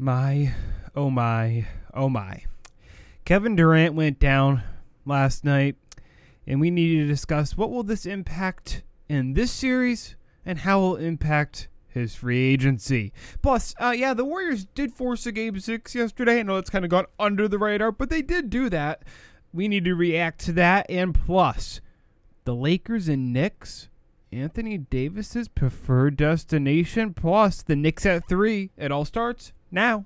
My, oh my, oh my. Kevin Durant went down last night, and we needed to discuss what will this impact in this series and how it will impact his free agency. Plus, the Warriors did force a Game 6 yesterday. I know it's kind of gone under the radar, but they did do that. We need to react to that, and plus, the Lakers and Knicks, Anthony Davis's preferred destination, plus the Knicks at 3. It all starts now.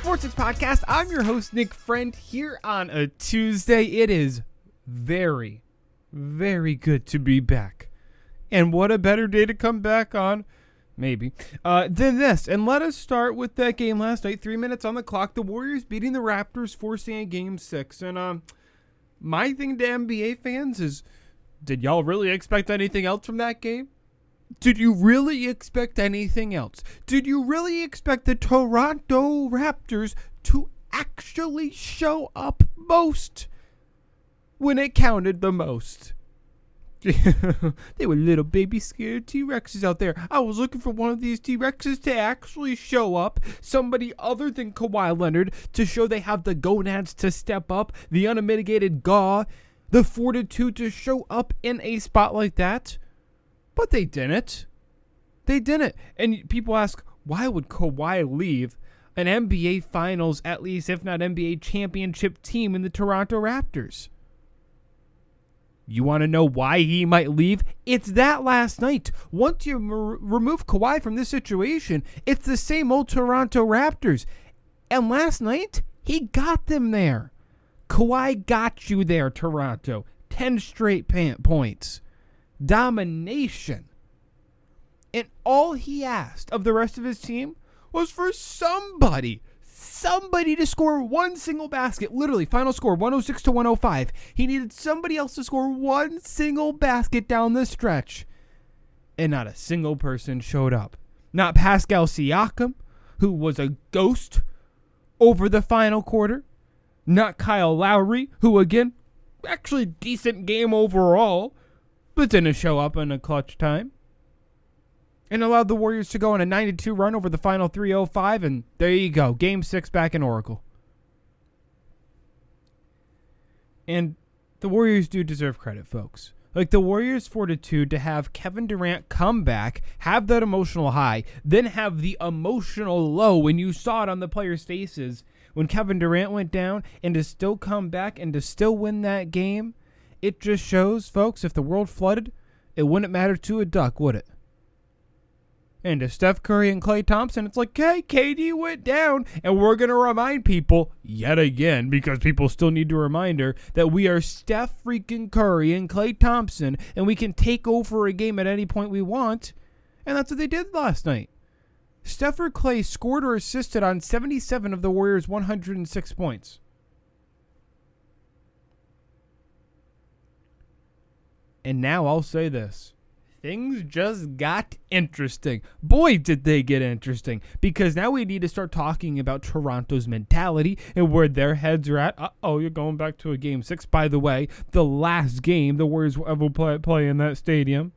SportsNick Podcast. I'm your host, Nick Friend, here on a Tuesday. It is very, very good to be back. And what a better day to come back on, maybe, than this. And let us start with that game last night. 3 minutes on the clock. The Warriors beating the Raptors, forcing a Game 6. And my thing to NBA fans is, did y'all really expect anything else from that game? Did you really expect anything else? Did you really expect the Toronto Raptors to actually show up most when it counted the most? They were little baby scared T-Rexes out there. I was looking for one of these T-Rexes to actually show up. Somebody other than Kawhi Leonard to show they have the gonads to step up, the unmitigated gall, the fortitude to show up in a spot like that. But they didn't. They didn't. And people ask, why would Kawhi leave an NBA Finals, at least if not NBA championship team in the Toronto Raptors? You want to know why he might leave? It's that last night. Once you remove Kawhi from this situation, it's the same old Toronto Raptors. And last night, he got them there. Kawhi got you there, Toronto. 10 straight points. Domination. And all he asked of the rest of his team was for somebody to score one single basket. Literally, final score 106-105. He needed somebody else to score one single basket down the stretch. And not a single person showed up. Not Pascal Siakam, who was a ghost over the final quarter. Not Kyle Lowry, who again, actually decent game overall, but didn't show up in a clutch time. And allowed the Warriors to go on a 9-2 run over the final 3:05. And there you go. Game 6 back in Oracle. And the Warriors do deserve credit, folks. Like, the Warriors' fortitude to have Kevin Durant come back, have that emotional high, then have the emotional low when you saw it on the players' faces when Kevin Durant went down, and to still come back and to still win that game. It just shows, folks, if the world flooded, it wouldn't matter to a duck, would it? And to Steph Curry and Klay Thompson, it's like, hey, KD went down, and we're going to remind people, yet again, because people still need a reminder, that we are Steph freaking Curry and Klay Thompson, and we can take over a game at any point we want, and that's what they did last night. Steph or Klay scored or assisted on 77 of the Warriors' 106 points. And now I'll say this. Things just got interesting. Boy, did they get interesting. Because now we need to start talking about Toronto's mentality and where their heads are at. Uh-oh, you're going back to a Game 6. By the way, the last game the Warriors will ever play in that stadium.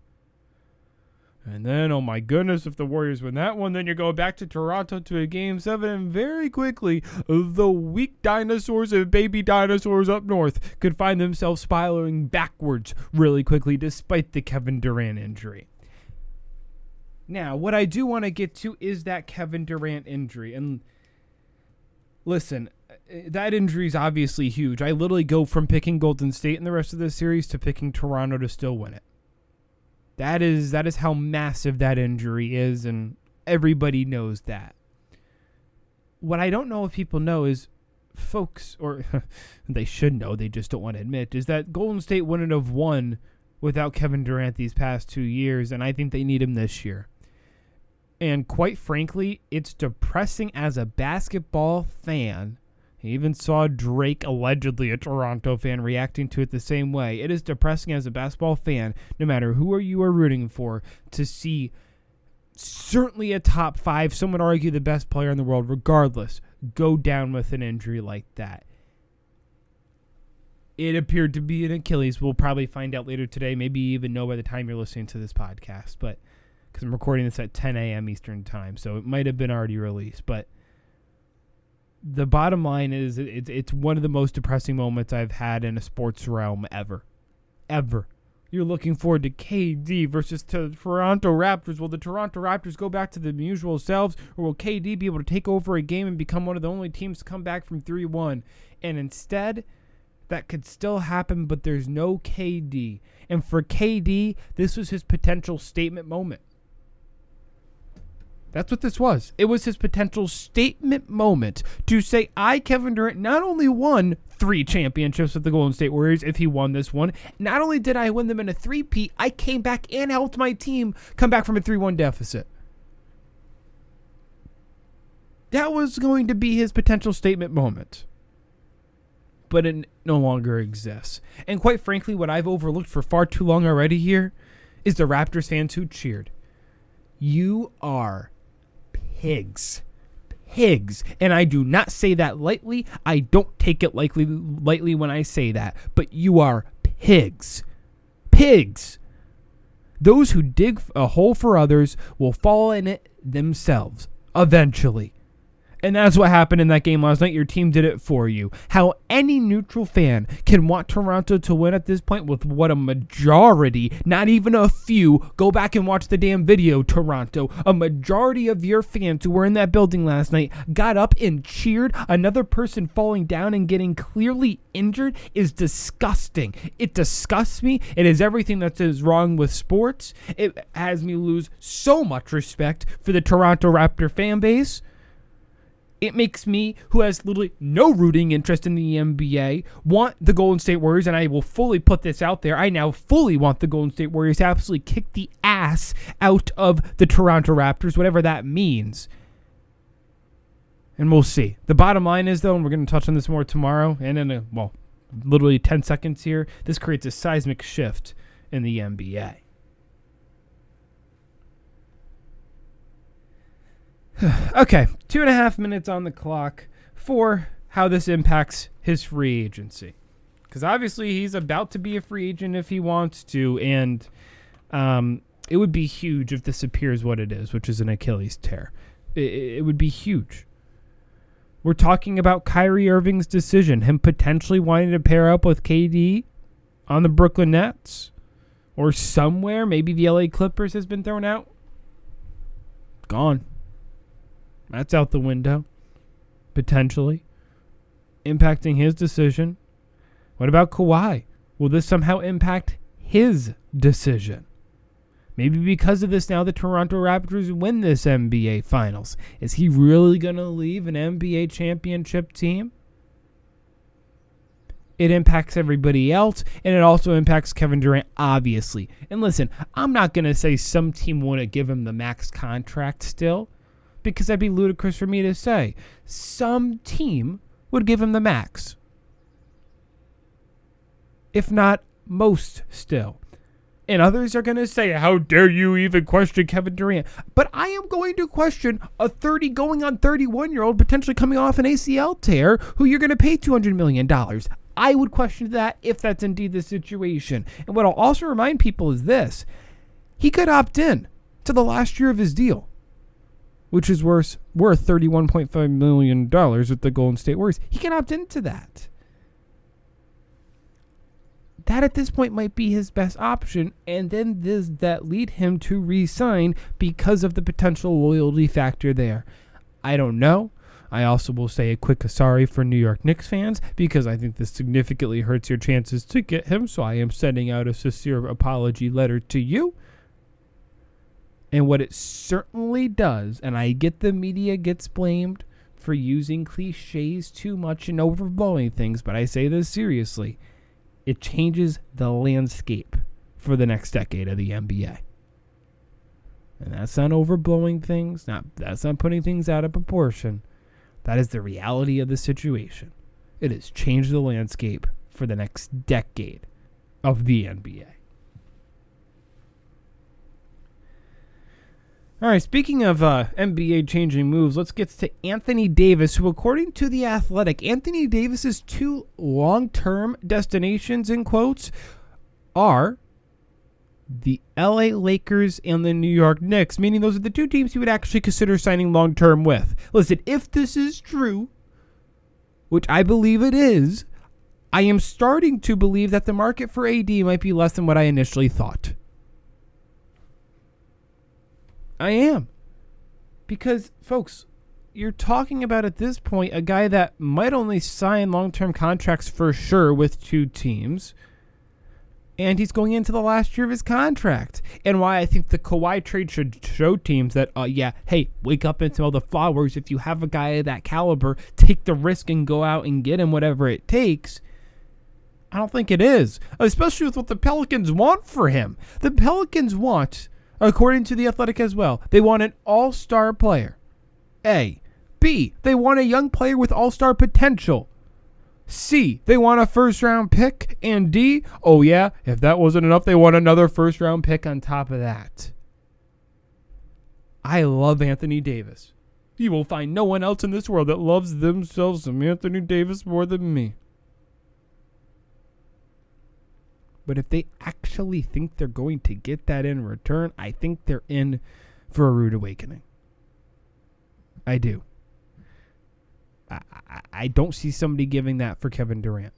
And then, oh my goodness, if the Warriors win that one, then you're going back to Toronto to a Game 7. And very quickly, the weak dinosaurs and baby dinosaurs up north could find themselves spiraling backwards really quickly despite the Kevin Durant injury. Now, what I do want to get to is that Kevin Durant injury. And listen, that injury is obviously huge. I literally go from picking Golden State in the rest of this series to picking Toronto to still win it. That is how massive that injury is, and everybody knows that. What I don't know if people know is, folks, or they should know, they just don't want to admit, is that Golden State wouldn't have won without Kevin Durant these past 2 years, and I think they need him this year. And quite frankly, it's depressing as a basketball fan. I even saw Drake, allegedly a Toronto fan, reacting to it the same way. It is depressing as a basketball fan, no matter who you are rooting for, to see certainly a top five, some would argue the best player in the world, regardless, go down with an injury like that. It appeared to be an Achilles. We'll probably find out later today. Maybe you even know by the time you're listening to this podcast, but because I'm recording this at 10 a.m. Eastern time, so it might have been already released. But the bottom line is it's one of the most depressing moments I've had in a sports realm ever. Ever. You're looking forward to KD versus the Toronto Raptors. Will the Toronto Raptors go back to the usual selves, or will KD be able to take over a game and become one of the only teams to come back from 3-1? And instead, that could still happen, but there's no KD. And for KD, this was his potential statement moment. That's what this was. It was his potential statement moment to say, I, Kevin Durant, not only won 3 championships with the Golden State Warriors, if he won this one, not only did I win them in a 3-peat, I came back and helped my team come back from a 3-1 deficit. That was going to be his potential statement moment. But it no longer exists. And quite frankly, what I've overlooked for far too long already here is the Raptors fans who cheered. You are pigs. Pigs. And I do not say that lightly. I don't take it lightly when I say that. But you are pigs. Pigs. Those who dig a hole for others will fall in it themselves eventually. And that's what happened in that game last night. Your team did it for you. How any neutral fan can want Toronto to win at this point with what a majority, not even a few, go back and watch the damn video, Toronto. A majority of your fans who were in that building last night got up and cheered. Another person falling down and getting clearly injured is disgusting. It disgusts me. It is everything that is wrong with sports. It has me lose so much respect for the Toronto Raptor fan base. It makes me, who has literally no rooting interest in the NBA, want the Golden State Warriors, and I will fully put this out there. I now fully want the Golden State Warriors to absolutely kick the ass out of the Toronto Raptors, whatever that means. And we'll see. The bottom line is, though, and we're going to touch on this more tomorrow, and in, literally 10 seconds here, this creates a seismic shift in the NBA. Okay, 2.5 minutes on the clock for how this impacts his free agency. Because obviously he's about to be a free agent if he wants to, and it would be huge if this appears what it is, which is an Achilles tear. It would be huge. We're talking about Kyrie Irving's decision, him potentially wanting to pair up with KD on the Brooklyn Nets or somewhere. Maybe the LA Clippers has been thrown out. Gone. That's out the window, potentially, impacting his decision. What about Kawhi? Will this somehow impact his decision? Maybe because of this now the Toronto Raptors win this NBA Finals. Is he really going to leave an NBA championship team? It impacts everybody else, and it also impacts Kevin Durant, obviously. And listen, I'm not going to say some team want to give him the max contract still, because that'd be ludicrous for me to say. Some team would give him the max. If not, most still. And others are going to say, how dare you even question Kevin Durant? But I am going to question a 30 going on 31-year-old potentially coming off an ACL tear who you're going to pay $200 million. I would question that if that's indeed the situation. And what I'll also remind people is this. He could opt in to the last year of his deal, which is worth $31.5 million with the Golden State Warriors. He can opt into that. That at this point might be his best option, and then that lead him to re-sign because of the potential loyalty factor there. I don't know. I also will say a quick sorry for New York Knicks fans, because I think this significantly hurts your chances to get him, so I am sending out a sincere apology letter to you. And what it certainly does, and I get the media gets blamed for using cliches too much and overblowing things, but I say this seriously, it changes the landscape for the next decade of the NBA. And that's not overblowing things, that's not putting things out of proportion. That is the reality of the situation. It has changed the landscape for the next decade of the NBA. All right, speaking of NBA changing moves, let's get to Anthony Davis, who, according to The Athletic, Anthony Davis's two long-term destinations, in quotes, are the LA Lakers and the New York Knicks, meaning those are the two teams he would actually consider signing long-term with. Listen, if this is true, which I believe it is, I am starting to believe that the market for AD might be less than what I initially thought. I am. Because, folks, you're talking about, at this point, a guy that might only sign long-term contracts for sure with two teams, and he's going into the last year of his contract. And why I think the Kawhi trade should show teams that, wake up and smell the flowers. If you have a guy of that caliber, take the risk and go out and get him, whatever it takes. I don't think it is, especially with what the Pelicans want for him. The Pelicans want, according to The Athletic as well, they want an all-star player. A. B. They want a young player with all-star potential. C, they want a first-round pick, and D, if that wasn't enough, they want another first-round pick on top of that. I love Anthony Davis. You will find no one else in this world that loves themselves some Anthony Davis more than me. But if they actually think they're going to get that in return, I think they're in for a rude awakening. I do. I don't see somebody giving that for Kevin Durant.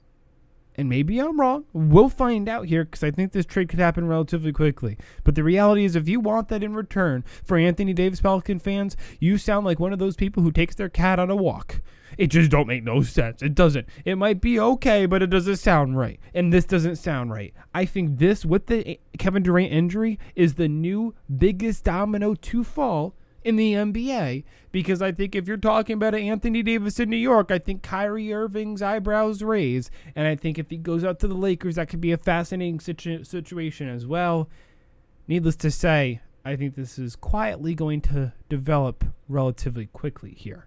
And maybe I'm wrong. We'll find out here, because I think this trade could happen relatively quickly. But the reality is, if you want that in return for Anthony Davis, Pelican fans, you sound like one of those people who takes their cat on a walk. It just don't make no sense. It doesn't. It might be okay, but it doesn't sound right. And this doesn't sound right. I think this, with the Kevin Durant injury, is the new biggest domino to fall in the NBA, because I think if you're talking about Anthony Davis in New York, I think Kyrie Irving's eyebrows raise, and I think if he goes out to the Lakers, that could be a fascinating situation as well. Needless to say, I think this is quietly going to develop relatively quickly here.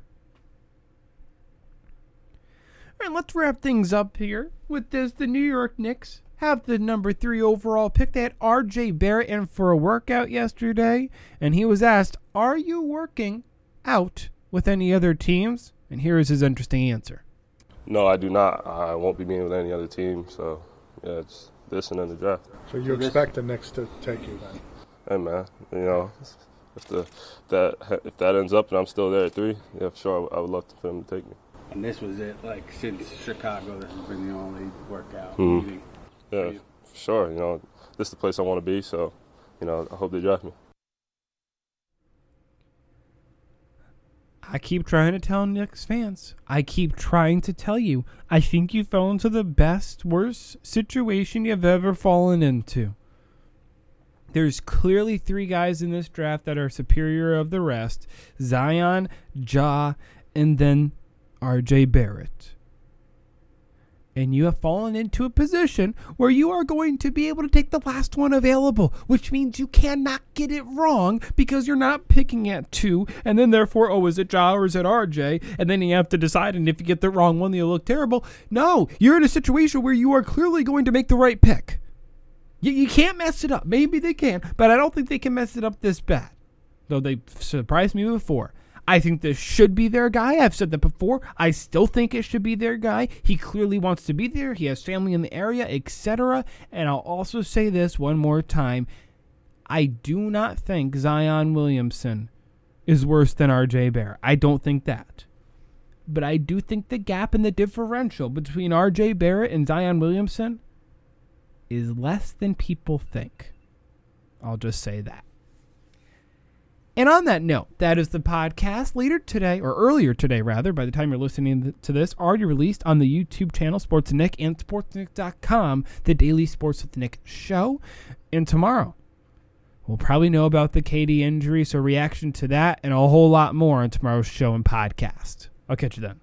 All right, let's wrap things up here with this. The New York Knicks have the number 3 overall pick. They had R.J. Barrett in for a workout yesterday, and he was asked, "Are you working out with any other teams?" And here is his interesting answer. No, I do not. I won't be meeting with any other team, so yeah, it's this and then the draft. So you expect the Knicks to take you then? Hey man, if that ends up and I'm still there at 3, yeah, for sure, I would love for them to take me. And this was it, since Chicago, this has been the only workout meeting. Yeah, for sure. This is the place I want to be, so, I hope they draft me. I keep trying to tell Knicks fans. I keep trying to tell you. I think you fell into the worst situation you've ever fallen into. There's clearly 3 guys in this draft that are superior of the rest. Zion, Ja, and then R.J. Barrett. And you have fallen into a position where you are going to be able to take the last one available, which means you cannot get it wrong, because you're not picking at 2, and then therefore, is it Ja or is it RJ? And then you have to decide, and if you get the wrong one, you'll look terrible. No, you're in a situation where you are clearly going to make the right pick. You can't mess it up. Maybe they can, but I don't think they can mess it up this bad, though they surprised me before. I think this should be their guy. I've said that before. I still think it should be their guy. He clearly wants to be there. He has family in the area, etc. And I'll also say this one more time. I do not think Zion Williamson is worse than R.J. Barrett. I don't think that. But I do think the gap and the differential between R.J. Barrett and Zion Williamson is less than people think. I'll just say that. And on that note, that is the podcast. Earlier today, rather, by the time you're listening to this, already released on the YouTube channel, SportsNick, and SportsNick.com, the daily Sports with Nick show. And tomorrow, we'll probably know about the KD injury, so reaction to that and a whole lot more on tomorrow's show and podcast. I'll catch you then.